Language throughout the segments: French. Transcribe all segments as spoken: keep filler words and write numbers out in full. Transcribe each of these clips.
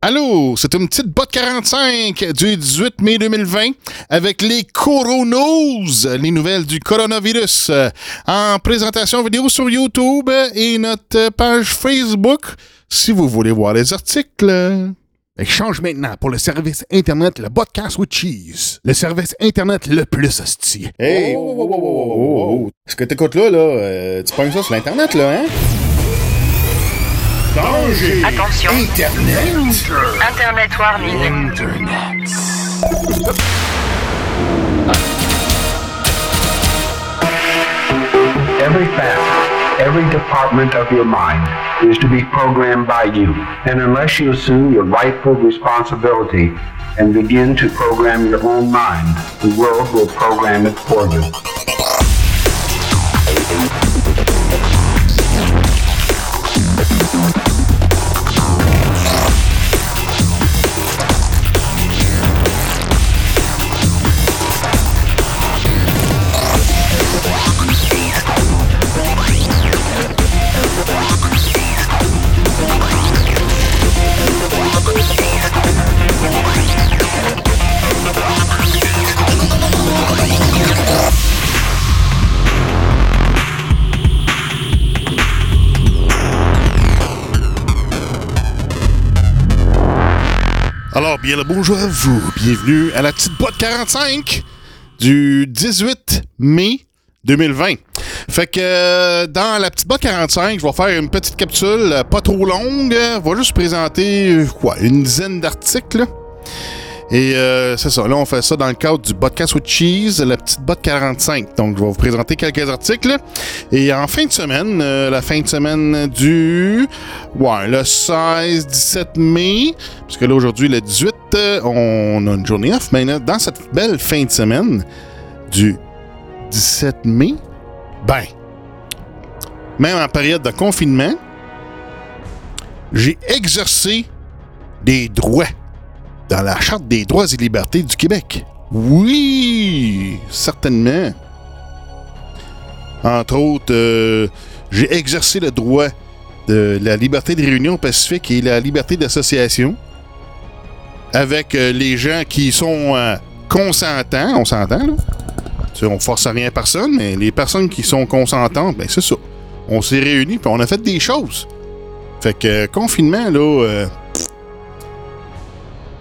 Allô, c'est une petite botte quarante-cinq du dix-huit mai deux mille vingt avec les coronos, les nouvelles du coronavirus, en présentation vidéo sur YouTube et notre page Facebook si vous voulez voir les articles. Change maintenant pour le service Internet, le Podcast with Cheese. Le service Internet le plus hostile. Hey, oh, oh, oh, oh, oh, oh. Ce que t'écoutes là, là, euh, tu prends ça sur l'Internet, là, hein? Danger! Attention! Internet! Internet warning! Internet! Every fact. Every department of your mind is to be programmed by you. And unless you assume your rightful responsibility and begin to program your own mind, the world will program it for you. Alors, bien le bonjour à vous. Bienvenue à la petite botte quarante-cinq du dix-huit mai deux mille vingt. Fait que euh, dans la petite botte quarante-cinq, je vais faire une petite capsule euh, pas trop longue. Je vais juste présenter, quoi, une dizaine d'articles. Et euh, c'est ça, là on fait ça dans le cadre du Podcast with Cheese, la petite botte quarante-cinq. Donc je vais vous présenter quelques articles. Et en fin de semaine, euh, la fin de semaine du... Ouais, le seize dix-sept mai, parce que là aujourd'hui le dix-huit, on a une journée off. Mais là, dans cette belle fin de semaine du dix-sept mai, ben, même en période de confinement, j'ai exercé des droits. Dans la Charte des droits et libertés du Québec. Oui, certainement. Entre autres, euh, j'ai exercé le droit de la liberté de réunion pacifique et la liberté d'association avec euh, les gens qui sont euh, consentants. On s'entend, là? Tu sais, on force à rien à personne, mais les personnes qui sont consentantes, ben c'est ça. On s'est réunis puis on a fait des choses. Fait que euh, confinement, là... Euh,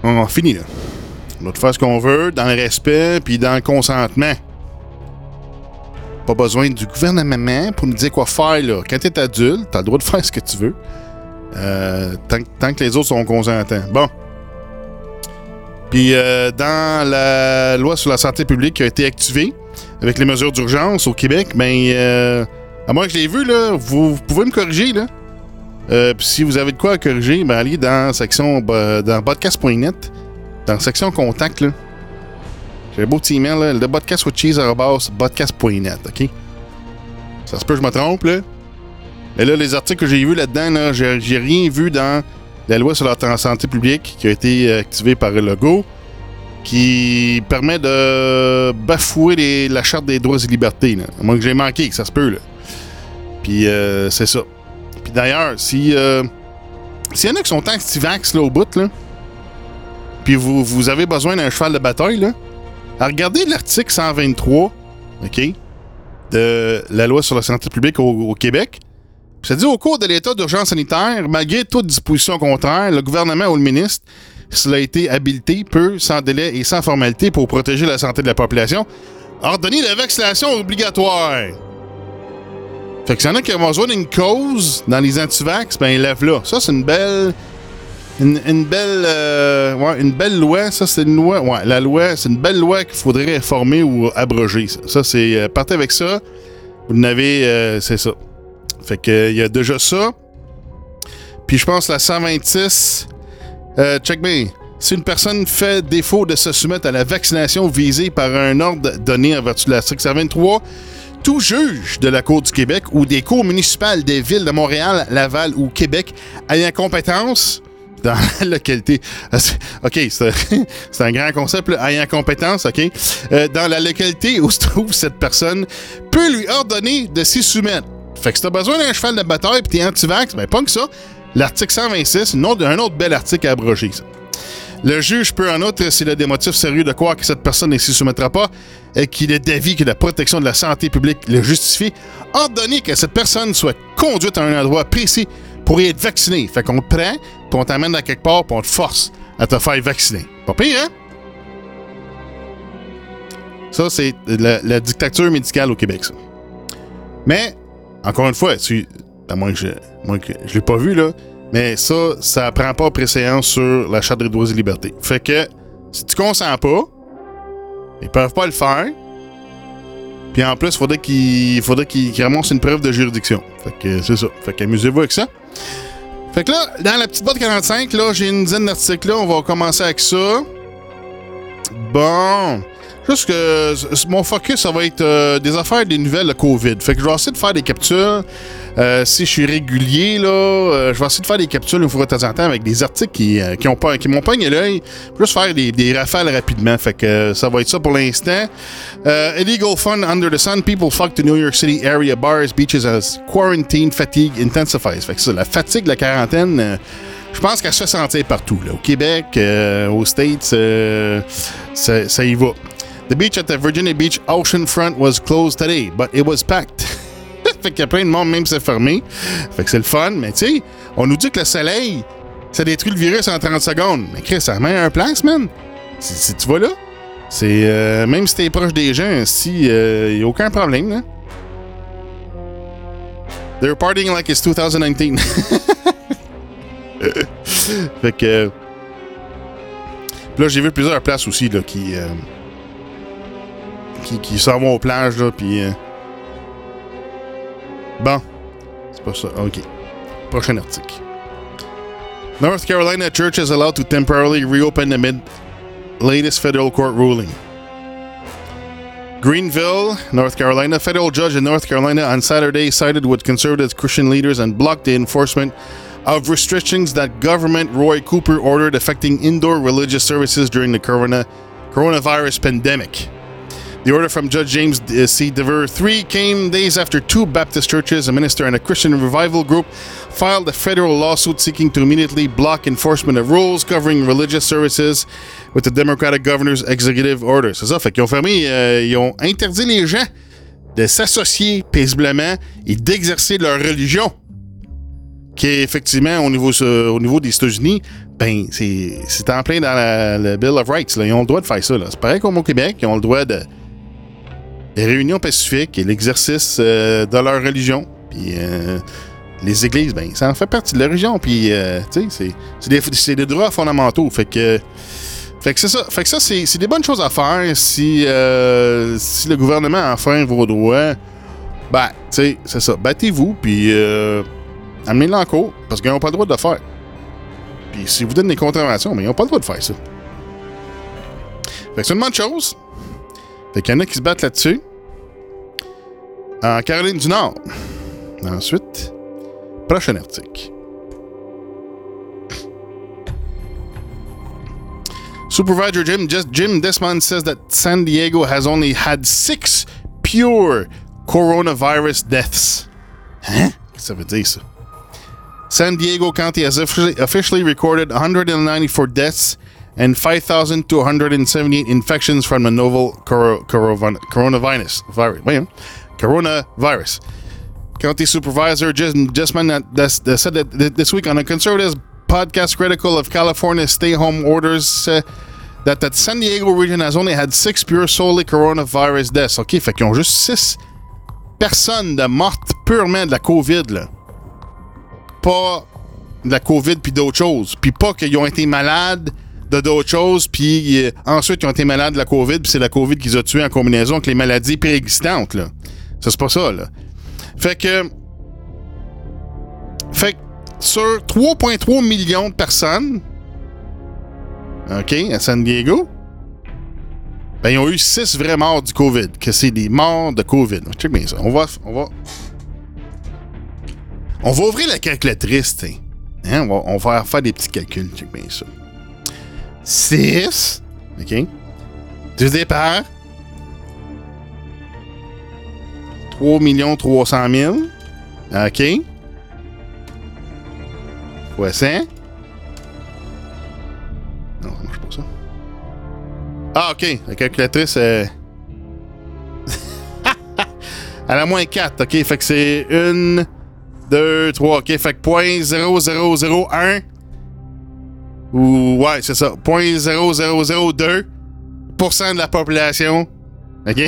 On finit là. On doit faire ce qu'on veut, dans le respect puis dans le consentement. Pas besoin du gouvernement pour nous dire quoi faire là. Quand t'es adulte, t'as le droit de faire ce que tu veux. Euh, tant, tant que les autres sont consentants. Bon. Puis euh, dans la loi sur la santé publique qui a été activée avec les mesures d'urgence au Québec, ben euh, à moins que je l'ai vu là, vous, vous pouvez me corriger là. Euh, puis si vous avez de quoi à corriger, ben allez dans section euh, dans podcast point net, dans la section contact là. J'ai un beau petit email là, le podcast with cheese arobase podcast point net, ok? Ça se peut que je me trompe là. Mais là, les articles que j'ai vus là-dedans, là, j'ai, j'ai rien vu dans la loi sur la santé publique qui a été activée par le Legault, qui permet de bafouer les, la Charte des droits et libertés là. À moins que j'ai manqué, ça se peut là. Puis euh, c'est ça. Puis d'ailleurs, si euh, s'il y en a qui sont anti-vax là, au bout, là, puis vous, vous avez besoin d'un cheval de bataille, là, regardez l'article cent vingt-trois, ok, de la loi sur la santé publique au, au Québec. Ça dit, au cours de l'état d'urgence sanitaire, malgré toute disposition contraire, le gouvernement ou le ministre, s'il a été habilité, peut, sans délai et sans formalité pour protéger la santé de la population, ordonner la vaccination obligatoire. Fait que s'il y en a qui ont besoin d'une cause dans les anti-vax, ben lève-la. Ça, c'est une belle... Une, une belle... Euh, ouais, une belle loi. Ça, c'est une loi... Ouais, la loi, c'est une belle loi qu'il faudrait réformer ou abroger. Ça, ça c'est... Euh, partez avec ça. Vous n'avez... Euh, c'est ça. Fait que euh, y a déjà ça. Puis je pense la cent vingt-six... Euh, check bien. Si une personne fait défaut de se soumettre à la vaccination visée par un ordre donné en vertu de l'article cent vingt-trois... Tout juge de la Cour du Québec ou des cours municipales des villes de Montréal, Laval ou Québec ayant compétence dans la localité... OK, c'est, c'est un grand concept, là, ayant compétence, OK. Euh, dans la localité où se trouve cette personne, peut lui ordonner de s'y soumettre. Fait que si t'as besoin d'un cheval de bataille pis t'es anti-vax, ben pas que ça. L'article cent vingt-six, un autre, un autre bel article à abroger. Ça. Le juge peut en outre, s'il a des motifs sérieux de croire que cette personne ne s'y soumettra pas et qu'il est d'avis que la protection de la santé publique le justifie, ordonner que cette personne soit conduite à un endroit précis pour y être vaccinée. Fait qu'on te prend, puis on t'amène à quelque part, puis on te force à te faire vacciner. Pas pire, hein? Ça, c'est la, la dictature médicale au Québec, ça. Mais, encore une fois, tu, à moins que je ne l'ai pas vu, là, mais ça, ça prend pas préséance sur la Charte des droits et libertés. Fait que, si tu consens pas, ils peuvent pas le faire. Puis en plus, il faudrait qu'ils faudrait qu'ils, qu'ils ramassent une preuve de juridiction. Fait que c'est ça. Fait qu'amusez-vous avec ça. Fait que là, dans la petite botte quarante-cinq, là, j'ai une dizaine d'articles, là. On va commencer avec ça. Bon... Juste que mon focus, ça va être euh, des affaires, des nouvelles de COVID. Fait que je vais essayer de faire des capsules. Euh, si je suis régulier, là, euh, je vais essayer de faire des capsules une fois de temps en temps avec des articles qui, euh, qui, ont, qui m'ont pogné l'œil. Juste faire des, des rafales rapidement. Fait que euh, ça va être ça pour l'instant. Euh, illegal fun under the sun. People fuck to New York City area bars, beaches as quarantine fatigue intensifies. Fait que ça, la fatigue de la quarantaine... Euh, Je pense qu'elle se fait sentir partout. Là. Au Québec, euh, aux States, euh, ça, ça y va. The beach at the Virginia Beach Oceanfront was closed today, but it was packed. Fait qu'il y a plein de monde, même c'est fermé. Fait que c'est le fun, mais tu sais, on nous dit que le soleil, ça détruit le virus en trente secondes. Mais Chris, ça met un place, man. Si, si tu vas là, c'est euh, même si t'es proche des gens, si euh, y a aucun problème. Là. They're partying like it's twenty nineteen. Fait que là j'ai vu plusieurs places aussi là, qui, euh, qui qui s'en vont aux plages là, puis euh... bon c'est pas ça, ok, prochain article. North Carolina church is allowed to temporarily reopen amid latest federal court ruling. Greenville, North Carolina, federal judge in North Carolina on Saturday sided with conservative Christian leaders and blocked the enforcement of restrictions that Governor Roy Cooper ordered affecting indoor religious services during the corona, coronavirus pandemic. The order from Judge James C. Dever three came days after two Baptist churches, a minister and a Christian revival group, filed a federal lawsuit seeking to immediately block enforcement of rules covering religious services with the Democratic governor's executive order. C'est ça, fait qu'ils ont fermé, euh, ils ont interdit les gens de s'associer paisiblement et d'exercer leur religion. Qui est effectivement, au niveau, euh, au niveau des États-Unis, ben, c'est, c'est en plein dans la, la Bill of Rights. Là. Ils ont le droit de faire ça. Là. C'est pareil comme au Québec, ils ont le droit de des réunions pacifiques et l'exercice euh, de leur religion. Puis euh, les églises, ben, ça en fait partie de leur religion. Puis, euh, tu sais, c'est, c'est, des, c'est des droits fondamentaux. Fait que, fait que c'est ça. Fait que ça, c'est, c'est des bonnes choses à faire si, euh, si le gouvernement enfreint vos droits. Ben, tu sais, c'est ça. Battez-vous, puis. Euh, Amenez-le en cours, parce qu'ils n'ont pas le droit de le faire. Puis si vous donnez des contraventions, mais ils n'ont pas le droit de faire ça. Fait que c'est une bonne chose. Fait qu'il y en a qui se battent là-dessus. En Caroline du Nord. Ensuite, prochain article. Supervisor Jim, just Jim Desmond says that San Diego has only had six pure coronavirus deaths. Hein? Qu'est-ce que ça veut dire, ça? San Diego County has officially recorded one hundred ninety-four deaths and five thousand two hundred seventy-eight infections from the novel coro- coro- coronavirus. Vir- coronavirus. County Supervisor Jim Desmond said that this week on a conservative podcast critical of California's stay-home orders uh, that the San Diego region has only had six pure solely coronavirus deaths. OK, fait qu'ils ont juste six personnes de mortes purement de la COVID, là. Pas de la COVID puis d'autres choses. Puis pas qu'ils ont été malades de d'autres choses, puis euh, ensuite ils ont été malades de la COVID, puis c'est la COVID qu'ils ont tué en combinaison avec les maladies préexistantes, là. Ça, c'est pas ça, là. Fait que... Fait que sur trois virgule trois millions de personnes, OK, à San Diego, ben, ils ont eu six vrais morts du COVID, que c'est des morts de COVID. Check bien ça. On va... On va... On va ouvrir la calculatrice, t'sais. Hein? On, va, on va faire des petits calculs, check bien ça. six, OK, divisé par trois millions trois cent mille, OK, Ouais, c'est... Non, ça marche pas, ça. Ah, OK. La calculatrice, euh... elle a moins quatre. OK, fait que c'est un, deux, trois. OK, fait que zéro point zéro zéro zéro un. Ou... Ouais, c'est ça. zéro point zéro zéro zéro deux pour cent de la population. OK?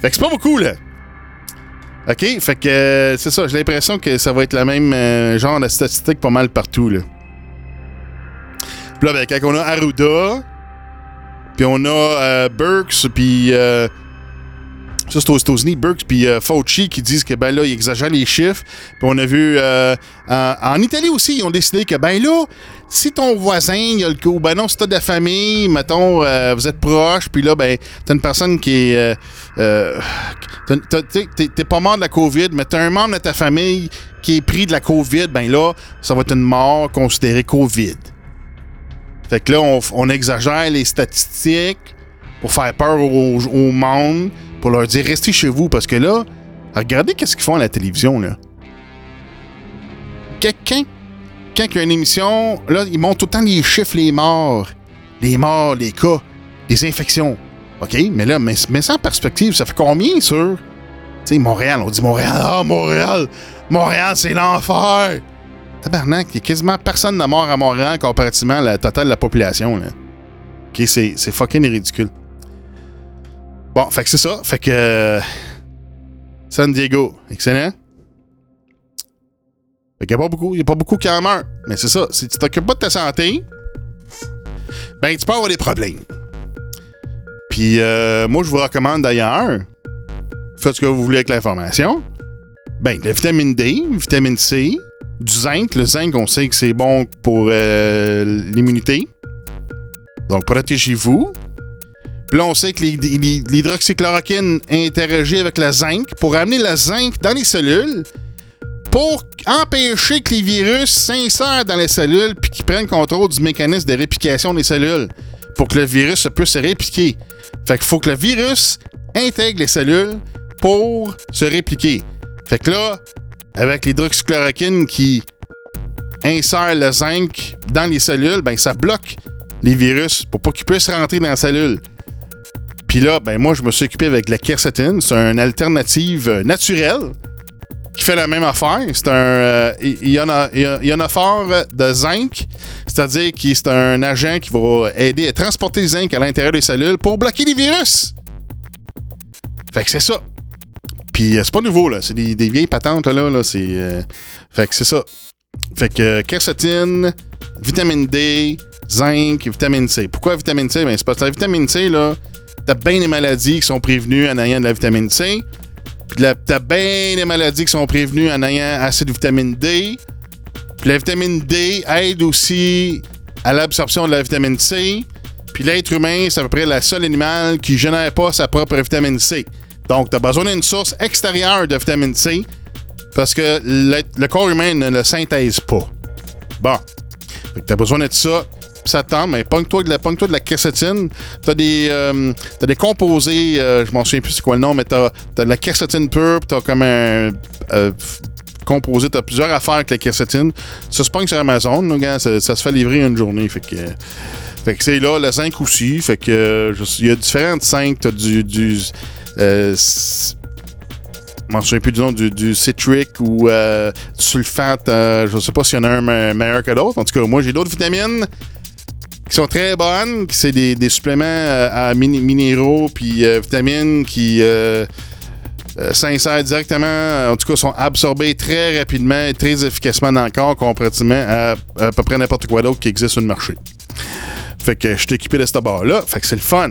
Fait que c'est pas beaucoup, là. OK? Fait que euh, c'est ça. J'ai l'impression que ça va être le même euh, genre de statistique pas mal partout, là. Puis là, ben, quand on a Arruda, puis on a euh, Birx, puis... Euh, ça, c'est aux États-Unis, Birx, puis euh, Fauci, qui disent que, ben là, ils exagèrent les chiffres. Puis on a vu... Euh, en, en Italie aussi, ils ont décidé que, ben là, si ton voisin, il a le coup... Ben non, si t'as de la famille, mettons, euh, vous êtes proche, puis là, ben, t'as une personne qui est... Euh, euh, t'as, t'as, t'es, t'es pas mort de la COVID, mais t'as un membre de ta famille qui est pris de la COVID, ben là, ça va être une mort considérée COVID. Fait que là, on, on exagère les statistiques pour faire peur au, au monde... Pour leur dire, restez chez vous, parce que là, regardez qu'est-ce qu'ils font à la télévision, là. Quelqu'un, quand il y a une émission, là, ils montrent tout le temps les chiffres, les morts, les morts, les cas, les infections. OK? Mais là, mets, mets ça en perspective, ça fait combien, sur... Tu sais, Montréal, on dit Montréal, ah, Montréal, Montréal, c'est l'enfer! Tabarnak, il y a quasiment personne de mort à Montréal comparativement à la totale de la population, là. OK? C'est, c'est fucking ridicule. Bon, fait que c'est ça. Fait que... Euh, San Diego, excellent. Fait qu'il n'y a pas beaucoup, il y a pas beaucoup qui en meurent. Mais c'est ça, si tu t'occupes pas de ta santé, ben tu peux avoir des problèmes. Puis euh, moi, je vous recommande d'ailleurs, faites ce que vous voulez avec l'information, ben la vitamine D, vitamine C, du zinc. Le zinc, on sait que c'est bon pour euh, l'immunité. Donc, protégez-vous. Puis là, on sait que l'hydroxychloroquine interagit avec le zinc pour amener le zinc dans les cellules pour empêcher que les virus s'insèrent dans les cellules puis qu'ils prennent contrôle du mécanisme de réplication des cellules pour que le virus puisse se répliquer. Fait qu'il faut que le virus intègre les cellules pour se répliquer. Fait que là, avec l'hydroxychloroquine qui insère le zinc dans les cellules, ben ça bloque les virus pour pas qu'ils puissent rentrer dans la cellule. Puis là, ben moi, je me suis occupé avec la quercétine. C'est une alternative naturelle qui fait la même affaire. C'est un euh, ionophore de zinc, c'est-à-dire que c'est un agent qui va aider à transporter le zinc à l'intérieur des cellules pour bloquer les virus. Fait que c'est ça. Puis c'est pas nouveau, là. C'est des, des vieilles patentes, là. là. C'est, euh... Fait que c'est ça. Fait que euh, quercétine, vitamine D, zinc, vitamine C. Pourquoi vitamine C? Ben c'est parce que la vitamine C, là, t'as bien des maladies qui sont prévenues en ayant de la vitamine C. Puis la, t'as bien des maladies qui sont prévenues en ayant assez de vitamine D. Puis la vitamine D aide aussi à l'absorption de la vitamine C. Puis l'être humain, c'est à peu près le seul animal qui ne génère pas sa propre vitamine C. Donc, t'as besoin d'une source extérieure de vitamine C parce que le, le corps humain ne le synthèse pas. Bon. Fait que t'as besoin de ça. Ça tombe, mais pogne-toi de la, pogne-toi de la quercétine. T'as des, euh, t'as des composés, euh, je m'en souviens plus c'est quoi le nom, mais t'as, t'as de la quercétine pure, pis t'as comme un euh, composé, t'as plusieurs affaires avec la quercétine. Ça se pogne sur Amazon, donc, hein, ça, ça se fait livrer une journée. Fait que, euh, fait que c'est là, le zinc aussi. Fait que euh, il y a différentes zinc. T'as du, du euh, c- je m'en souviens plus du nom, du, du citric ou euh, du sulfate. Euh, je sais pas s'il y en a un meilleur que l'autre. En tout cas, moi j'ai d'autres vitamines qui sont très bonnes, qui c'est des, des suppléments euh, à mini- minéraux puis euh, vitamines qui euh, euh, s'insèrent directement, en tout cas sont absorbés très rapidement et très efficacement dans le corps, comparativement à, à peu près n'importe quoi d'autre qui existe sur le marché. Fait que je suis équipé de ce bord-là, fait que c'est le fun.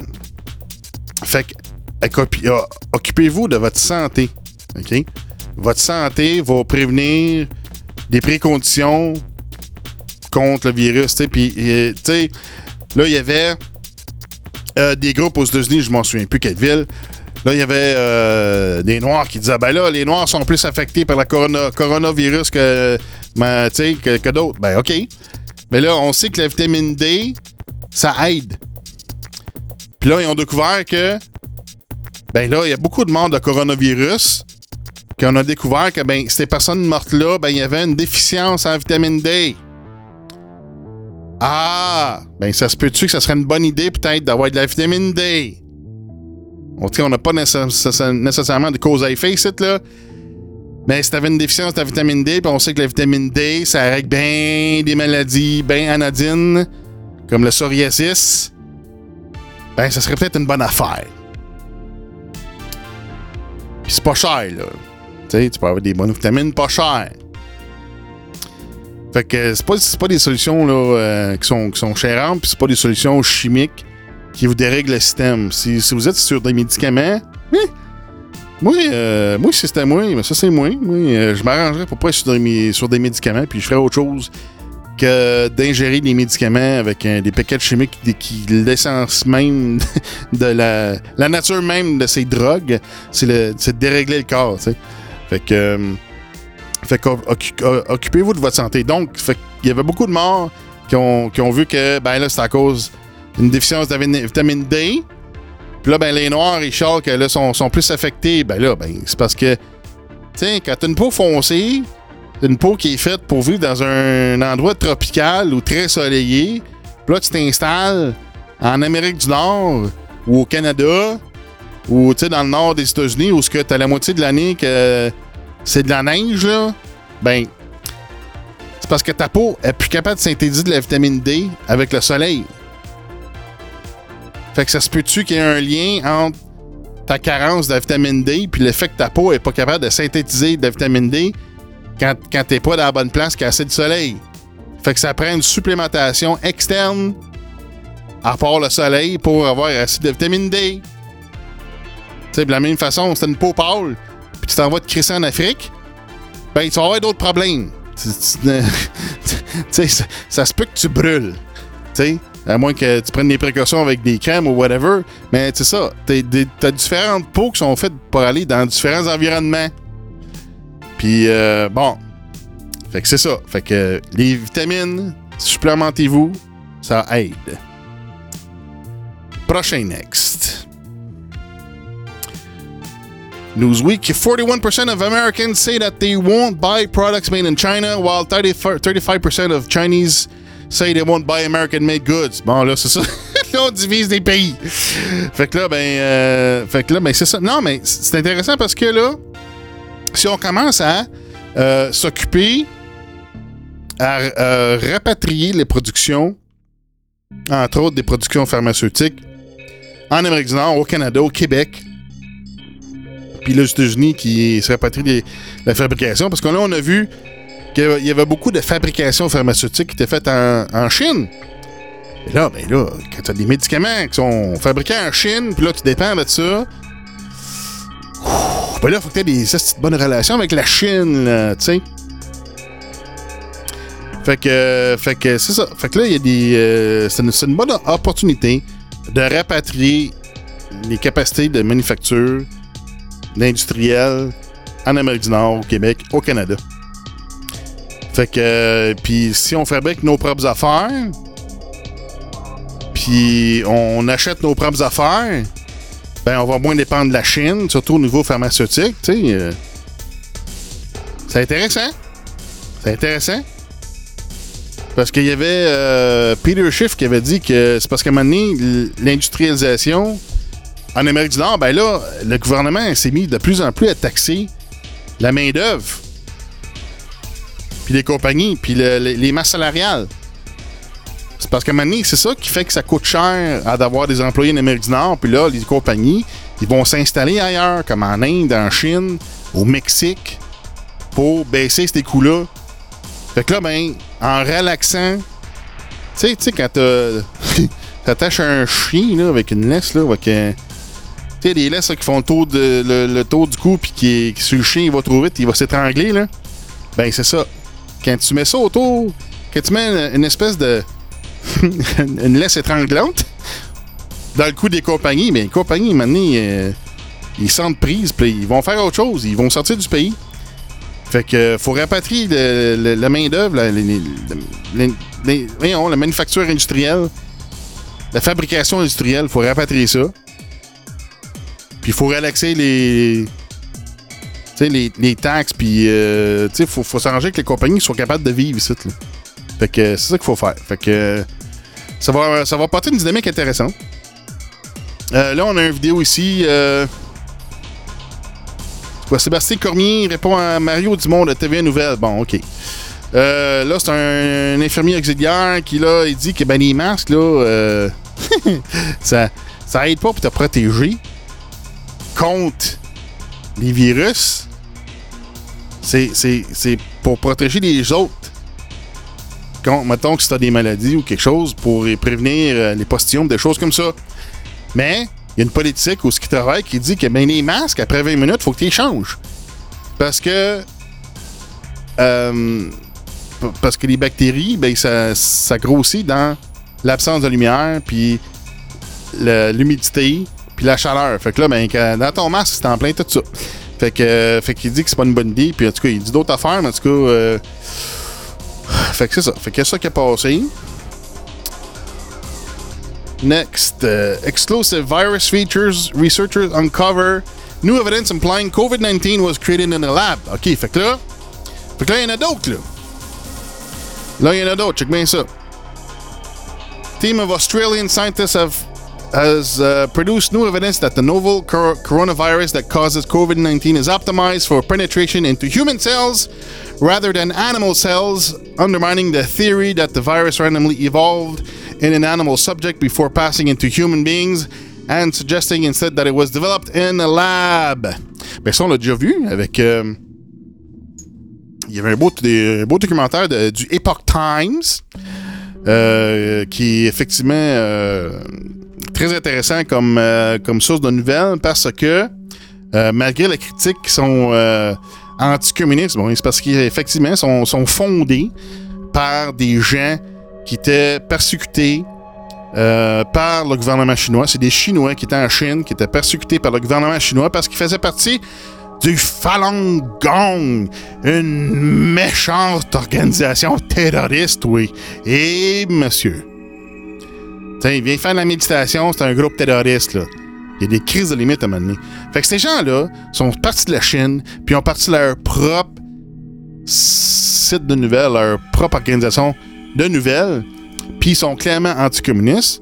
Fait que euh, occupez-vous de votre santé, OK? Votre santé va prévenir des préconditions contre le virus, tu sais, puis, tu sais, là, il y avait euh, des groupes aux États-Unis, je m'en souviens plus quelle ville, là, il y avait euh, des Noirs qui disaient, ben là, les Noirs sont plus affectés par le corona, coronavirus que, ben, tu sais, que, que d'autres. Ben, OK. Mais là, on sait que la vitamine D, ça aide. Puis là, ils ont découvert que, ben là, il y a beaucoup de morts de coronavirus qu'on a découvert que ben, ces personnes mortes-là, ben, il y avait une déficience en vitamine D. Ah! Ben, ça se peut-tu que ça serait une bonne idée, peut-être, d'avoir de la vitamine D? En tout cas, on n'a pas nécessairement de cause à effet ici, là. Mais si t'avais une déficience de la vitamine D, puis on sait que la vitamine D, ça règle bien des maladies bien anodines, comme le psoriasis, ben, ça serait peut-être une bonne affaire. Puis c'est pas cher, là. Tu sais, tu peux avoir des bonnes vitamines pas chères. Fait que c'est pas, c'est pas des solutions là, euh, qui sont, qui sont chérantes, puis c'est pas des solutions chimiques qui vous dérèglent le système. Si, si vous êtes sur des médicaments, eh, moi, euh, moi, si c'était moi, mais ça c'est moi, moi euh, je m'arrangerais pour pas être sur des, sur des médicaments, puis je ferais autre chose que d'ingérer des médicaments avec euh, des paquets chimiques qui, qui l'essence même de la, la nature même de ces drogues, c'est, le, c'est de dérégler le corps, tu sais. Fait que... Euh, Fait qu'occupez-vous de votre santé. Donc, fait il y avait beaucoup de morts qui ont, qui ont vu que, ben là, c'est à cause d'une déficience de vitamine D. Puis là, ben les Noirs, ils charlent que là, sont, sont plus affectés. Ben là, ben c'est parce que, tu sais, quand t'as une peau foncée, t'as une peau qui est faite pour vivre dans un endroit tropical ou très soleillé. Puis là, tu t'installes en Amérique du Nord ou au Canada ou, tu sais, dans le nord des États-Unis où t'as la moitié de l'année que... c'est de la neige, là, ben, c'est parce que ta peau est plus capable de synthétiser de la vitamine D avec le soleil. Fait que ça se peut-tu qu'il y ait un lien entre ta carence de la vitamine D puis le fait que ta peau est pas capable de synthétiser de la vitamine D quand, quand t'es pas dans la bonne place qu'il y a assez de soleil. Fait que ça prend une supplémentation externe à part le soleil pour avoir assez de vitamine D. T'sais, de la même façon, c'est une peau pâle. Tu t'en vas te crisser en Afrique, ben, tu vas avoir d'autres problèmes. Tu, tu, euh, tu, ça, ça se peut que tu brûles. T'sais, à moins que tu prennes des précautions avec des crèmes ou whatever. Mais c'est ça. T'es, des, t'as différentes peaux qui sont faites pour aller dans différents environnements. Puis, euh, bon. Fait que c'est ça. Fait que euh, les vitamines, supplémentez-vous. Ça aide. Prochain next. Newsweek, forty-one percent of Americans say that they won't buy products made in China, while thirty-five percent of Chinese say they won't buy American-made goods. Bon, là, c'est ça. Là, on divise des pays. Fait que là, ben... Euh, fait que là, ben, c'est ça. Non, mais c'est intéressant parce que, là, si on commence à euh, s'occuper, à euh, rapatrier les productions, entre autres des productions pharmaceutiques, en Amérique du Nord, au Canada, au Québec... puis les États-Unis qui se rapatrient de la fabrication. Parce que là, on a vu qu'il y avait beaucoup de fabrications pharmaceutiques qui étaient faites en, en Chine. Et là, ben là, quand tu as des médicaments qui sont fabriqués en Chine, puis là, tu dépends de ça, ouf, ben là, il faut que tu aies des bonnes relations avec la Chine, tu sais. Fait que, euh, fait que c'est ça. Fait que là, il y a des... Euh, c'est, une, c'est une bonne opportunité de rapatrier les capacités de manufacture d'industriels en Amérique du Nord, au Québec, au Canada. Fait que, euh, puis si on fabrique nos propres affaires, puis on achète nos propres affaires, ben on va moins dépendre de la Chine, surtout au niveau pharmaceutique, tu sais. Euh, c'est intéressant. C'est intéressant. Parce qu'il y avait euh, Peter Schiff qui avait dit que c'est parce qu'à un moment donné, l'industrialisation... en Amérique du Nord, ben là, le gouvernement s'est mis de plus en plus à taxer la main-d'œuvre, puis les compagnies, puis le, le, les masses salariales. C'est parce qu'à un moment donné, c'est ça qui fait que ça coûte cher d'avoir des employés en Amérique du Nord, puis là, les compagnies, ils vont s'installer ailleurs, comme en Inde, en Chine, au Mexique, pour baisser ces coûts-là. Fait que là, ben, en relaxant, tu sais, tu sais, quand t'attaches un chien, là, avec une laisse, là, avec... Euh, tu sais, des laisses là, qui font le tour, de, le, le tour du cou, puis qui, qui, sur le chien, il va trop vite, il va s'étrangler, là. Ben, c'est ça. Quand tu mets ça autour, quand tu mets une, une espèce de... une laisse étranglante dans le cou des compagnies, bien, les compagnies, maintenant, ils, euh, ils sentent prise, puis ils vont faire autre chose. Ils vont sortir du pays. Fait que faut rapatrier le, le, la main-d'œuvre, la, les, les, les, les, voyons, la manufacture industrielle, la fabrication industrielle, faut rapatrier ça. Puis il faut relaxer les, sais, les, les taxes, puis euh, tu sais, faut, faut s'arranger que les compagnies soient capables de vivre ici. Là. Fait que c'est ça qu'il faut faire. Fait que ça va, ça va apporter une dynamique intéressante. Euh, là, on a une vidéo ici. Euh, quoi, Sébastien Cormier répond à Mario Dumont de T V A Nouvelle. Bon, OK. Euh, là, c'est un, un infirmier auxiliaire qui, là, il dit que ben, les masques, là, euh, ça, ça aide pas pour te protéger contre les virus. C'est, c'est, c'est pour protéger les autres. Quand, mettons que si t'as des maladies ou quelque chose, pour prévenir les postillons, des choses comme ça. Mais il y a une politique où ce qui travaille qui dit que ben, les masques, après vingt minutes, il faut que tu les changes. Parce que euh, parce que les bactéries, ben, ça, ça grossit dans l'absence de lumière, puis le, l'humidité, puis la chaleur. Fait que là, ben, quand, dans ton masque, c'est en plein tout ça. Fait que euh, fait qu'il dit que c'est pas une bonne idée, puis en tout cas, il dit d'autres affaires, mais en tout cas... Euh, fait que c'est ça. Fait que c'est ça qui est passé. Next, uh, exclusive virus features, researchers uncover new evidence implying covid nineteen was created in a lab. OK, fait que là, fait que là, il y en a d'autres, là. Là, il y en a d'autres, check bien ça. Team of Australian scientists have has uh, produced new evidence that the novel cor- coronavirus that causes covid nineteen is optimized for penetration into human cells rather than animal cells, undermining the theory that the virus randomly evolved in an animal subject before passing into human beings and suggesting instead that it was developed in a lab. Ben ça, on l'a déjà vu avec... Euh, il y avait un beau, des, un beau documentaire de, du Epoch Times euh, qui est effectivement euh, très intéressant comme, euh, comme source de nouvelles parce que euh, malgré les critiques qui sont euh, anticommunistes, bon, c'est parce qu'effectivement sont, sont fondées par des gens qui étaient persécutés euh, par le gouvernement chinois. C'est des Chinois qui étaient en Chine, qui étaient persécutés par le gouvernement chinois parce qu'ils faisaient partie du Falun Gong, une méchante organisation terroriste, oui. Et monsieur, tiens, il vient faire de la méditation, c'est un groupe terroriste, là. Il y a des crises de limite à un moment donné. Fait que ces gens-là sont partis de la Chine, puis ont parti leur propre site de nouvelles, leur propre organisation de nouvelles, puis ils sont clairement anticommunistes.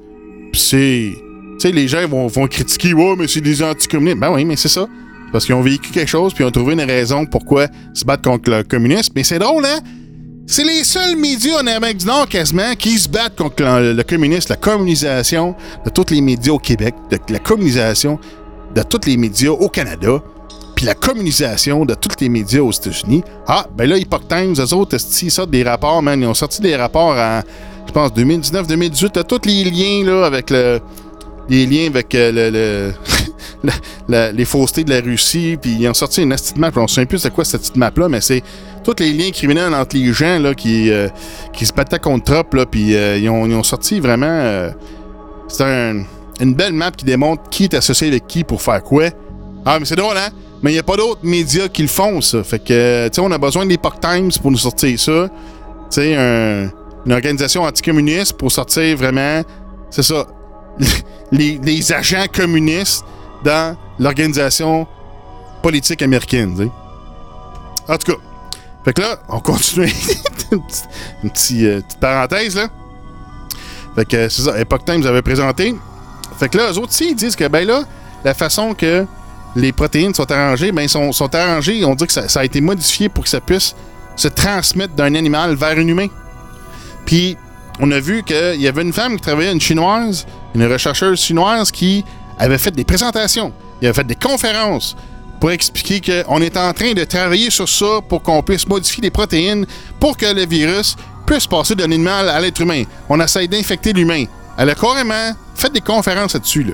Puis c'est... Tu sais, les gens vont, vont critiquer « Ouais, mais c'est des anticommunistes. » Ben oui, mais c'est ça. Parce qu'ils ont vécu quelque chose, puis ils ont trouvé une raison pourquoi se battre contre le communisme. Mais c'est drôle, hein? C'est les seuls médias en Amérique du Nord, quasiment, qui se battent contre le, le communisme, la communisation de tous les médias au Québec, de la communisation de tous les médias au Canada, puis la communisation de tous les médias aux États-Unis. Ah, ben là, Epoch Times, eux autres, ils sortent des rapports, man. Ils ont sorti des rapports en, je pense, deux mille dix-neuf deux mille dix-huit, là, tous les liens, là, avec le... les liens avec le... le la, la, les faussetés de la Russie, puis ils ont sorti une petite map, on ne sait plus c'est quoi cette petite map-là, mais c'est tous les liens criminels entre les gens là, qui, euh, qui se battaient contre Trump, là, puis euh, ils, ont, ils ont sorti vraiment... Euh, c'est un, une belle map qui démontre qui est associé avec qui pour faire quoi. Ah, mais c'est drôle, hein? Mais il n'y a pas d'autres médias qui le font, ça. Fait que, tu sais, on a besoin de l'Epoch Times pour nous sortir ça. Tu sais, un, une organisation anticommuniste pour sortir vraiment... C'est ça. Les, les agents communistes dans l'organisation politique américaine, tu sais. En tout cas, fait que là, on continue. une petite, une petite, euh, petite parenthèse, là. Fait que c'est ça, Epoch Times avait présenté. Fait que là, eux autres, ici, ils disent que, ben là, la façon que les protéines sont arrangées, ben, sont, sont arrangées, on dit que ça, ça a été modifié pour que ça puisse se transmettre d'un animal vers un humain. Puis, on a vu qu'il y avait une femme qui travaillait, une chinoise, une rechercheuse chinoise qui avait fait des présentations, il avait fait des conférences pour expliquer qu'on est en train de travailler sur ça pour qu'on puisse modifier les protéines pour que le virus puisse passer d'un animal à l'être humain. On essaie d'infecter l'humain. Elle a carrément fait des conférences là-dessus, là.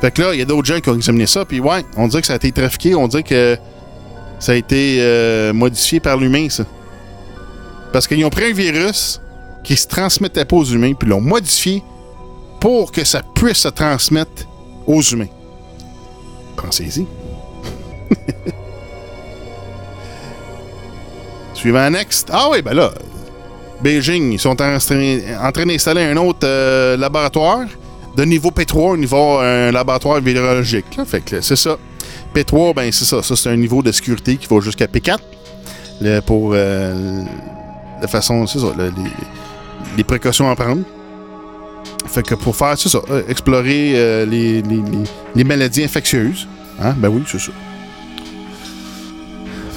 Fait que là, il y a d'autres gens qui ont examiné ça, puis ouais, on dit que ça a été trafiqué, on dit que ça a été euh, modifié par l'humain, ça. Parce qu'ils ont pris un virus qui se transmettait pas aux humains, puis l'ont modifié pour que ça puisse se transmettre aux humains. Pensez-y. Suivant next. Ah oui, ben là, Beijing, ils sont en train, en train d'installer un autre euh, laboratoire de niveau P trois au niveau un laboratoire virologique. Fait que c'est ça. P trois, ben c'est ça. Ça, c'est un niveau de sécurité qui va jusqu'à P quatre. Le, pour euh, la façon, c'est ça, le, les, les précautions à prendre. Fait que pour faire, c'est ça, explorer euh, les, les, les maladies infectieuses. Hein? Ben oui, c'est ça.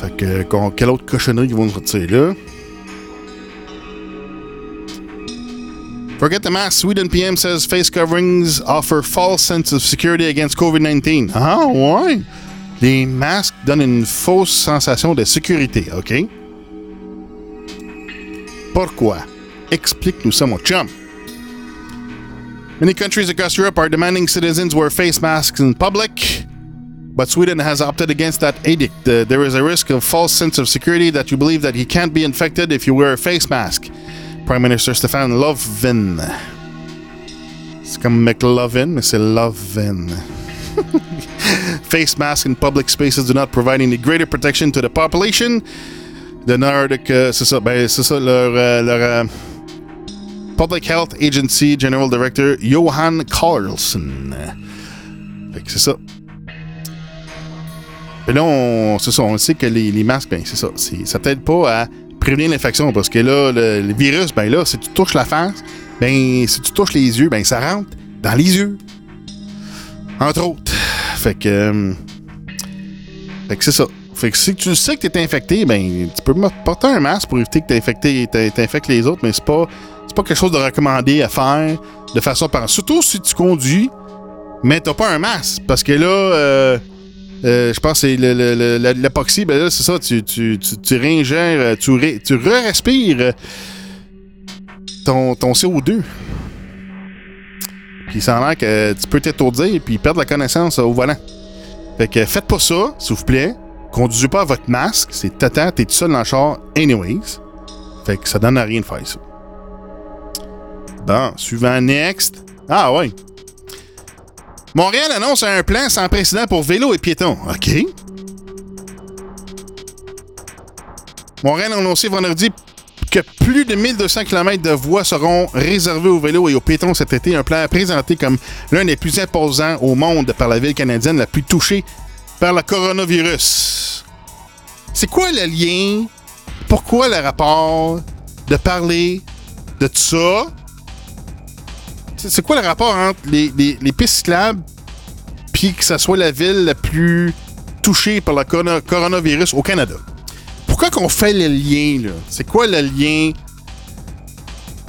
Fait que, qu'on, quelle autre cochonnerie qu'ils vont nous retirer là? Forget the mask. Sweden P M says face coverings offer false sense of security against covid dix-neuf. Ah, ouais! Les masques donnent une fausse sensation de sécurité, OK? Pourquoi? Explique-nous ça, mon chum. Many countries across Europe are demanding citizens wear face masks in public, but Sweden has opted against that edict. Uh, there is a risk of false sense of security that you believe that you can't be infected if you wear a face mask. Prime Minister Stefan Löfven. C'est comme McLovin, mais c'est Löfven. Face masks in public spaces do not provide any greater protection to the population. The Nordic, uh, c'est ça, ben c'est ça, leur, euh, leur euh, Public Health Agency General Director Johan Carlson. Fait que c'est ça. Et là, on, c'est ça, on sait que les, les masques, ben c'est ça, c'est, ça t'aide pas à prévenir l'infection, parce que là, le, le virus, ben là, si tu touches la face, ben si tu touches les yeux, ben ça rentre dans les yeux. Entre autres. Fait que... Euh, fait que c'est ça. Fait que si tu sais que t'es infecté, ben tu peux porter un masque pour éviter que t'es infecté et t'in- t'infectes les autres, mais c'est pas... C'est pas quelque chose de recommandé à faire de façon par... Surtout si tu conduis, mais t'as pas un masque, parce que là... Euh, Euh, je pense que c'est le, le, le, l'époxy, ben là, c'est ça, tu, tu, tu, tu réingères, tu, ré, tu re-respires ton, ton C O deux. Puis ça a l'air que tu peux t'étourdir puis perdre la connaissance au volant. Fait que faites pas ça, s'il vous plaît. Conduisez pas à votre masque, c'est tata, t'es tout seul dans le char, anyways. Fait que ça donne à rien de faire ça. Bon, suivant, next. Ah ouais. Montréal annonce un plan sans précédent pour vélos et piétons. OK. Montréal a annoncé vendredi que plus de mille deux cents kilomètres de voies seront réservées aux vélos et aux piétons cet été. Un plan présenté comme l'un des plus imposants au monde par la ville canadienne la plus touchée par le coronavirus. C'est quoi le lien? Pourquoi le rapport de parler de tout ça? C'est quoi le rapport entre les, les, les pistes cyclables puis que ça soit la ville la plus touchée par le corona- coronavirus au Canada? Pourquoi qu'on fait le lien, là? C'est quoi le lien?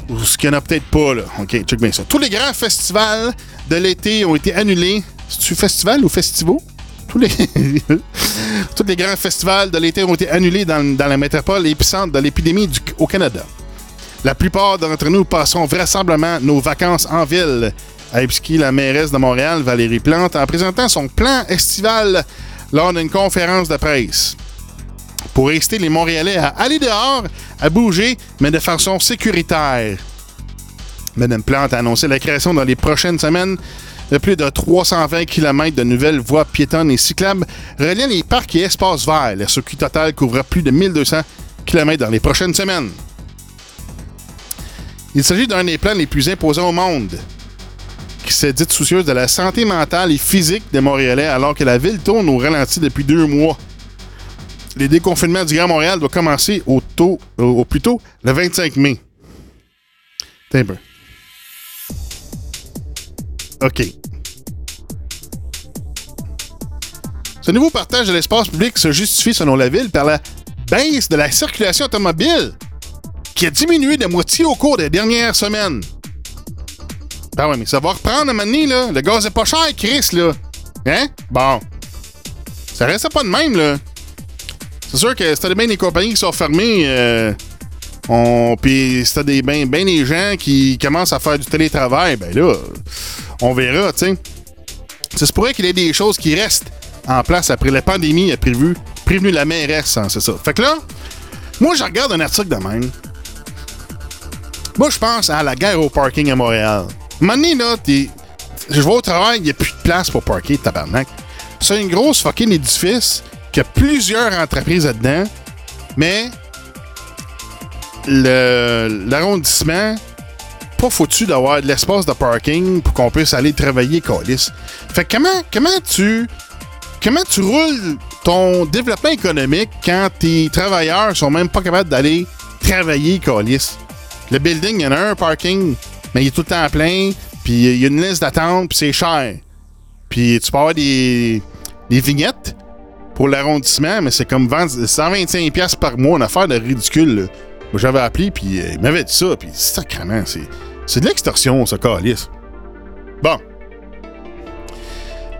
Ou ce qu'il n'y en a peut-être pas, là. OK, check bien ça. Tous les grands festivals de l'été ont été annulés. C'est-tu festival ou festivaux? Tous les... Tous les grands festivals de l'été ont été annulés dans, dans la métropole épicentre de l'épidémie du, au Canada. La plupart d'entre nous passeront vraisemblablement nos vacances en ville, a expliqué la mairesse de Montréal, Valérie Plante, en présentant son plan estival lors d'une conférence de presse. Pour inciter les Montréalais à aller dehors, à bouger, mais de façon sécuritaire. Madame Plante a annoncé la création dans les prochaines semaines de plus de trois cent vingt kilomètres de nouvelles voies piétonnes et cyclables reliant les parcs et espaces verts. Le circuit total couvrira plus de mille deux cents kilomètres dans les prochaines semaines. Il s'agit d'un des plans les plus imposants au monde, qui s'est dite soucieuse de la santé mentale et physique des Montréalais alors que la ville tourne au ralenti depuis deux mois. Les déconfinements du Grand Montréal doivent commencer au, tôt, au, au plus tôt le vingt-cinq mai. T'es un peu. OK. Ce nouveau partage de l'espace public se justifie selon la ville par la baisse de la circulation automobile, qui a diminué de moitié au cours des dernières semaines. Ben ouais, mais ça va reprendre à un moment donné, là. Le gaz est pas cher, Chris, là. Hein? Bon. Ça reste pas de même, là. C'est sûr que si t'as bien des compagnies qui sont fermées, euh, on... puis si t'as des ben, ben des gens qui commencent à faire du télétravail, ben là, on verra, tu sais. C'est pour ça qu'il y ait des choses qui restent en place après la pandémie, a prévu, prévenu la mairesse, hein, c'est ça. Fait que là, moi, je regarde un article de même. Moi, je pense à la guerre au parking à Montréal. À un moment donné, là, t'es... je vais au travail, il n'y a plus de place pour parker, tabarnak. C'est une grosse fucking édifice qui a plusieurs entreprises là-dedans, mais le... l'arrondissement, pas foutu d'avoir de l'espace de parking pour qu'on puisse aller travailler, câlisse. Fait que comment, comment tu... Comment tu roules ton développement économique quand tes travailleurs sont même pas capables d'aller travailler, câlisse? Le building, il y en a un parking, mais il est tout le temps plein, puis il y a une liste d'attente, puis c'est cher. Puis tu peux avoir des, des vignettes pour l'arrondissement, mais c'est comme cent vingt-cinq dollars par mois, une affaire de ridicule, là. Moi, j'avais appelé, puis euh, il m'avait dit ça, puis sacrément, c'est, c'est de l'extorsion, ce câlisse. Bon.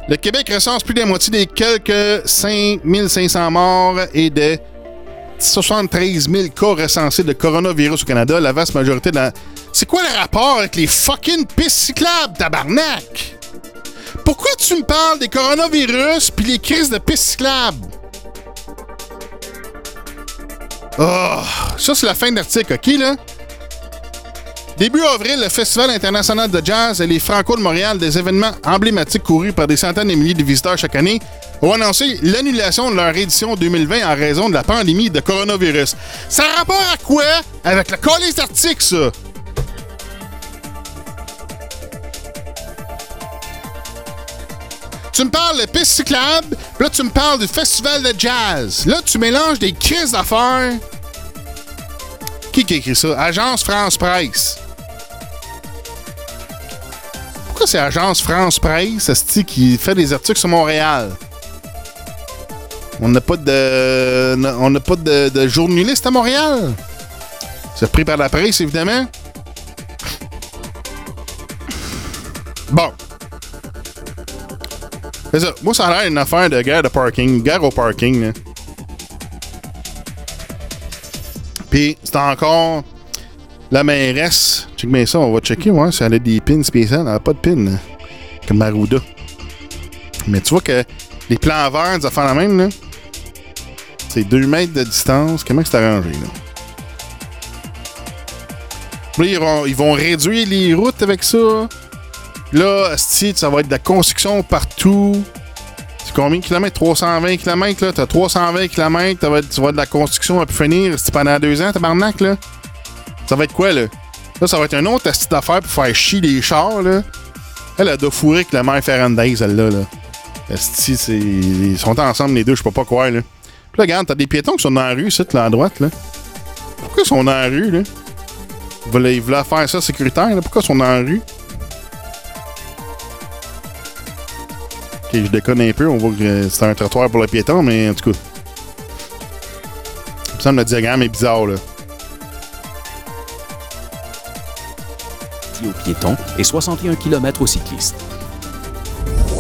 Le Québec recense plus de la moitié des quelques cinq mille cinq cents morts et des soixante-treize mille cas recensés de coronavirus au Canada. La vaste majorité de la... C'est quoi le rapport avec les fucking pistes cyclables, tabarnak? Pourquoi tu me parles des coronavirus puis les crises de pistes cyclables? Oh, ça, c'est la fin de l'article, OK, là? Début avril, le Festival international de jazz et les Franco de Montréal, des événements emblématiques courus par des centaines de milliers de visiteurs chaque année, ont annoncé l'annulation de leur édition deux mille vingt en raison de la pandémie de coronavirus. Ça a rapport à quoi avec la colise d'article, ça? Tu me parles de pistes cyclables, puis là, tu me parles du festival de jazz. Là, tu mélanges des crises d'affaires. Qui qui a écrit ça? Agence France Presse. Pourquoi c'est Agence France Presse, c'est-tu qui fait des articles sur Montréal? On n'a pas de... On n'a pas de, de journaliste à Montréal? C'est pris par la presse, évidemment. Bon. C'est ça. Moi, ça a l'air une affaire de guerre de parking. Guerre au parking, là. Puis, c'est encore la mairesse. Check bien ça, on va checker, ouais, si elle a des pins spéciales. Elle n'a pas de pins, là, comme Marouda. Mais tu vois que les plans verts, ça fait la même, là. C'est deux mètres de distance. Comment c'est arrangé, là? Puis, ils vont, ils vont réduire les routes avec ça. Là, si ça va être de la construction partout. C'est combien de kilomètres? trois cent vingt kilomètres, là. T'as trois cent vingt kilomètres, ça va être, tu vas de la construction à pu finir pendant deux ans, tabarnak, là. Ça va être quoi, là? Là, ça va être un autre astuce d'affaires pour faire chier les chars, là. Elle a de fourrer que la mère Ferrandez, celle-là, là. Asti, c'est... Ils sont ensemble, les deux, je sais pas quoi, là. Puis là, regarde, t'as des piétons qui sont dans la rue, ici, là, à droite, là. Pourquoi ils sont dans la rue, là? Ils voulaient, ils voulaient faire ça sécuritaire, là. Pourquoi ils sont dans la rue? Ok, je déconne un peu, on voit que c'est un trottoir pour le piéton, mais en tout cas. Ça me semble le diagramme est bizarre, là. Aux piétons et soixante et un kilomètres aux cyclistes.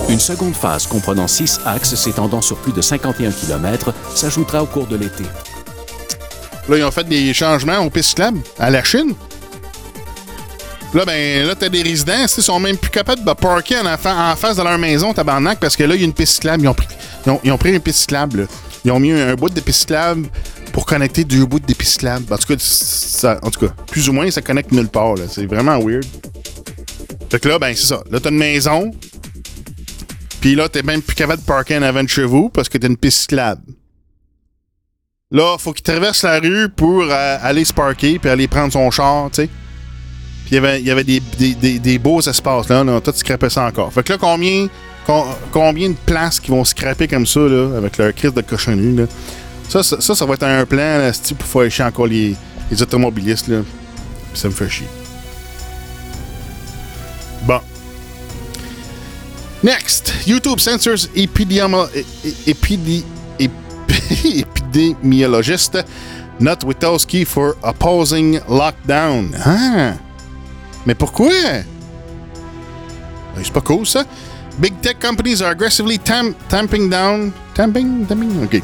Une seconde phase comprenant six axes s'étendant sur plus de cinquante et un kilomètres s'ajoutera au cours de l'été. Là, ils ont fait des changements aux pistes cyclables à la Chine. Là, ben, là, t'as des résidents, ils sont même plus capables de parker en, en, en face de leur maison, tabarnak, parce que là, il y a une piste cyclable. Ils ont pris, ils ont, ils ont pris une piste cyclable, là. Ils ont mis un, un bout de piste cyclable pour connecter deux bouts de piste cyclable. En tout cas, ça, en tout cas, plus ou moins, ça connecte nulle part, là. C'est vraiment weird. Fait que là, ben, c'est ça. Là, t'as une maison, puis là, t'es même plus capable de parker en avant de chez vous parce que t'as une piste cyclable. Là, faut qu'il traverse la rue pour euh, aller se parker puis aller prendre son char, tu sais. Puis il y avait, il y avait des, des, des, des beaux espaces, là. On a tout scrappé ça encore. Fait que là, combien, com, combien de places qui vont scraper comme ça, là, avec leur crise de cochonnerie, là? Ça, ça, ça, ça va être un plan, là, c'ti, pour faire chier encore les, les automobilistes, là. Puis ça me fait chier. Bon. Next. YouTube censors épidémiologistes. Épidé, épidé, épidémiologiste Knut Wittkowski for opposing lockdown. Ah! Mais pourquoi? C'est pas cool, ça. Big tech companies are aggressively tam- tamping down... Tamping? Tamping? OK.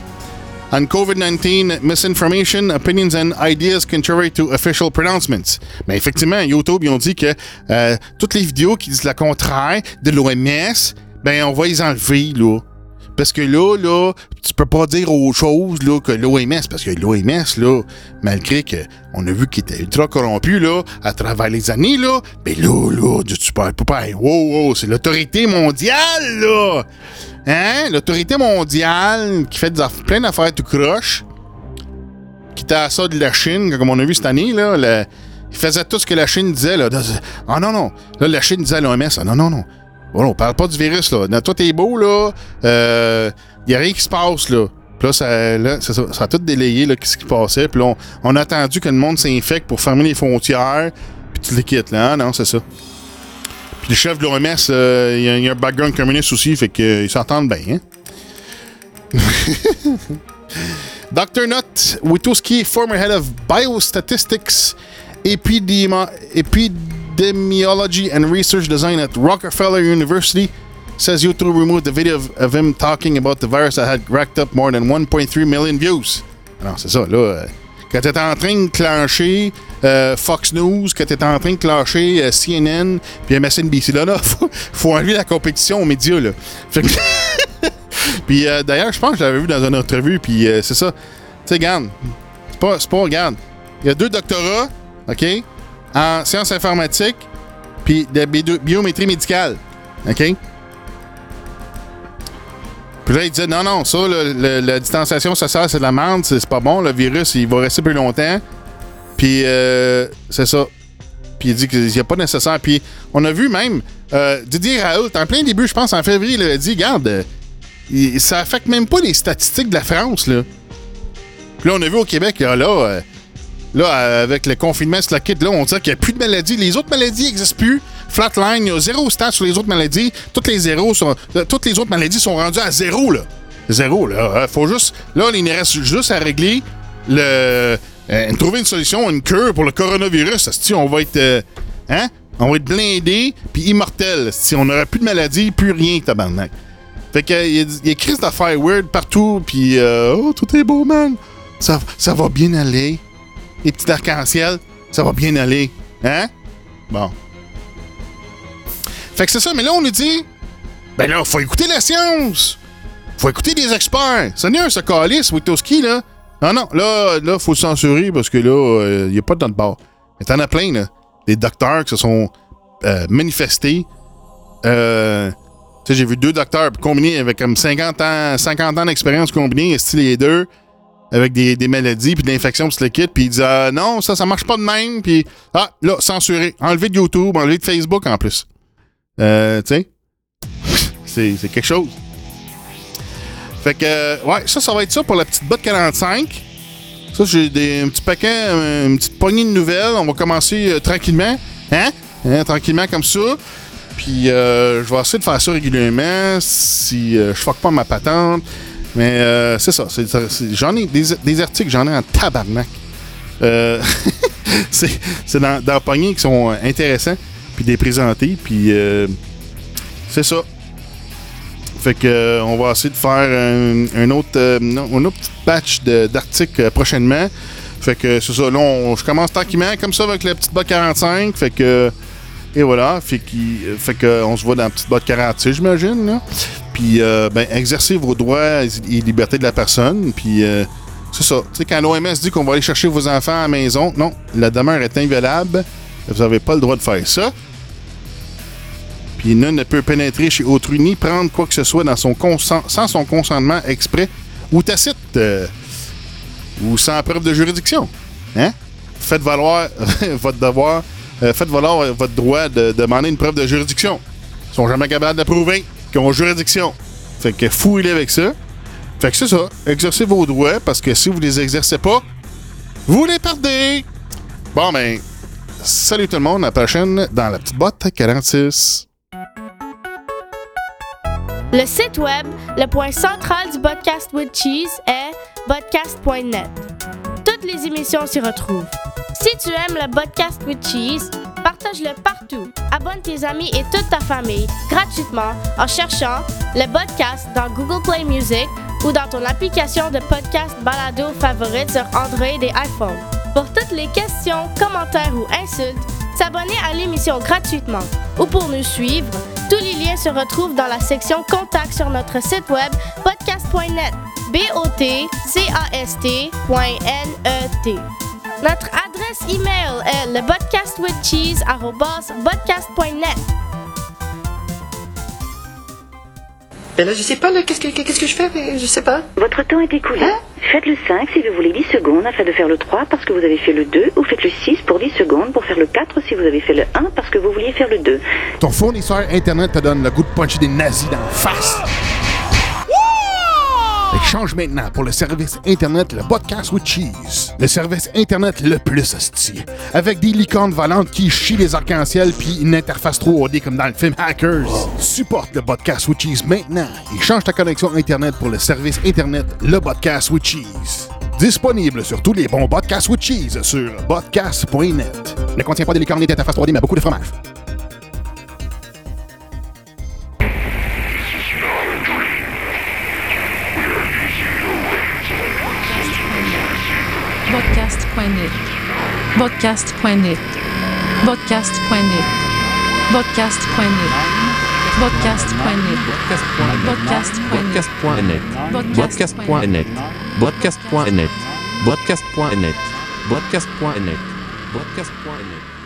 On covid dix-neuf, misinformation, opinions and ideas contrary to official pronouncements. Mais effectivement, YouTube, ils ont dit que euh, toutes les vidéos qui disent le contraire de l'O M S, ben on va les enlever, là. Parce que là, là, tu peux pas dire autre chose là, que l'O M S. Parce que l'O M S, là, malgré qu'on a vu qu'il était ultra corrompu là, à travers les années, là, ben là, là, tu parles pas. Wow, wow, c'est l'autorité mondiale, là! Hein? L'autorité mondiale qui fait des aff- plein d'affaires tout croche. Qui était à ça de la Chine, comme on a vu cette année, là, le, Ils faisaient tout ce que la Chine disait. Là. Ah non, non. Là, la Chine disait à l'O M S, ah non, non, non. Bon, on parle pas du virus, là. Tout est beau, là. Euh, y a rien qui se passe, là. Puis là, ça, là, ça, ça a tout délayé, là, ce qui passait. Puis là, on, on a attendu que le monde s'infecte pour fermer les frontières. Puis tu les quittes, là. Ah non, c'est ça. Puis le chef de l'O M S, il euh, y, y a un background communiste aussi, fait qu'ils s'entendent bien, hein? doctor Knut Wittkowski, former head of biostatistics, Epidemi- epidemiology and research design at Rockefeller University, says YouTube removed the video of, of him talking about the virus that had racked up more than one point three million views. Non, c'est ça, là. Euh, quand t'es en train de clencher euh, Fox News, quand t'es en train de clencher euh, C N N, puis M S N B C, là, là, faut, faut enlever la compétition aux médias, là. Fait que puis euh, d'ailleurs, je pense que je l'avais vu dans une entrevue, puis euh, c'est ça. Tu sais, regarde, c'est pas, c'est pas, regarde, il y a deux doctorats, OK, en sciences informatiques, puis de bi- biométrie médicale, OK? Puis là, il disait, non, non, ça, le, le, la distanciation sociale, c'est de la merde, c'est, c'est pas bon, le virus, il va rester plus longtemps, puis euh, c'est ça. Puis il dit qu'il n'y a pas nécessaire, puis on a vu même, euh, Didier Raoult, en plein début, je pense, en février, il a dit, regarde, ça affecte même pas les statistiques de la France, là. Puis là, on a vu au Québec, là, là, là avec le confinement, c'est la kit, là, on dirait qu'il n'y a plus de maladies. Les autres maladies n'existent plus. Flatline, il y a zéro stat sur les autres maladies. Toutes les zéros sont, toutes les autres maladies sont rendues à zéro, là. Zéro, là. Faut juste, là, il reste juste à régler le, euh, trouver une solution, une cure pour le coronavirus. Si on va être, euh, hein, on va être blindé puis immortel. Si on n'aura plus de maladies, plus rien, tabarnak. Fait que il y, y a crise d'affaires weird partout, puis euh, oh, tout est beau, man. Ça, ça va bien aller. Les petits arcs-en-ciel, ça va bien aller. Hein? Bon. Fait que c'est ça, mais là, on nous dit, ben là, faut écouter la science. Faut écouter des experts. Seigneur, ce calice, Wittkowski, là. Non, non, là, là, faut censurer parce que là, il euh, n'y a pas de notre bord. Mais t'en as plein, là. Des docteurs qui se sont euh, manifestés. Euh. Tu sais, j'ai vu deux docteurs combinés avec comme cinquante ans, cinquante ans d'expérience combinée, style les deux, avec des, des maladies, puis de l'infection, puis le kit, puis ils disent euh, non, ça, ça marche pas de même, puis ah, là, censuré, enlevé de YouTube, enlevé de Facebook en plus. Euh, tu sais, c'est, c'est quelque chose. Fait que, euh, ouais, ça, ça va être ça pour la petite botte quarante-cinq. Ça, j'ai des, un petit paquet, une petite poignée de nouvelles. On va commencer euh, tranquillement, hein? hein, tranquillement comme ça. Puis euh, je vais essayer de faire ça régulièrement si euh, je fuck pas ma patente. Mais euh, c'est ça. C'est, c'est, j'en ai des, des articles, j'en ai en tabarnak. Euh, c'est c'est dans, dans le panier qui sont intéressants, puis des présentés, puis euh, c'est ça. Fait que euh, on va essayer de faire un, un autre euh, un autre petit batch de, d'articles prochainement. Fait que c'est ça. Là, on, je commence tranquillement comme ça avec la petite botte quarante-cinq. Fait que et voilà, fait, fait qu'on se voit dans la petite botte quarante-six, j'imagine, là. Puis, euh, ben, exercez vos droits et libertés de la personne. Puis, euh, c'est ça. Tu sais, quand l'O M S dit qu'on va aller chercher vos enfants à la maison, non, la demeure est inviolable. Vous n'avez pas le droit de faire ça. Puis, nul ne peut pénétrer chez autrui ni prendre quoi que ce soit dans son consen- sans son consentement exprès ou tacite euh, ou sans preuve de juridiction. Hein? Faites valoir votre devoir. Euh, faites valoir votre droit de demander une preuve de juridiction. Ils sont jamais capables de prouver qu'ils ont juridiction. Fait que fouillez avec ça. Fait que c'est ça. Exercez vos droits, parce que si vous les exercez pas, vous les perdez. Bon, ben, salut tout le monde. À la prochaine dans la petite botte quarante-six. Le site web, le point central du Podcast with Cheese est podcast point net. Toutes les émissions s'y retrouvent. Si tu aimes le Podcast with Cheese, partage-le partout. Abonne tes amis et toute ta famille gratuitement en cherchant le podcast dans Google Play Music ou dans ton application de podcast balado favorite sur Android et iPhone. Pour toutes les questions, commentaires ou insultes, s'abonner à l'émission gratuitement ou pour nous suivre, tous les liens se retrouvent dans la section Contact sur notre site web podcast point net. B O T C A S T point N E T. Notre adresse email est le podcast with cheese arobase podcast point net. Ben là, je sais pas, là, qu'est-ce que, qu'est-ce que je fais, mais je sais pas. Votre temps est écoulé. Hein? Faites le cinq si vous voulez dix secondes afin de faire le trois parce que vous avez fait le deux, ou faites le six pour dix secondes pour faire le quatre si vous avez fait le un parce que vous vouliez faire le deux. Ton fournisseur Internet te donne le goût de puncher des nazis dans la face. Change maintenant pour le service Internet, le Podcast with Cheese. Le service Internet le plus hostile. Avec des licornes volantes qui chient les arcs-en-ciel puis une interface trois D comme dans le film Hackers. Supporte le Podcast with Cheese maintenant et change ta connexion Internet pour le service Internet, le Podcast with Cheese. Disponible sur tous les bons Podcasts with Cheese sur podcast point net. Ne contient pas de licornes et d'interface trois D mais beaucoup de fromage. Podcast point net. Podcast point net. Podcast point net. Podcast point net. Podcast point net. Podcast point net. Podcast point net. Podcast point net. Podcast point net. Podcast point net. Podcast point net.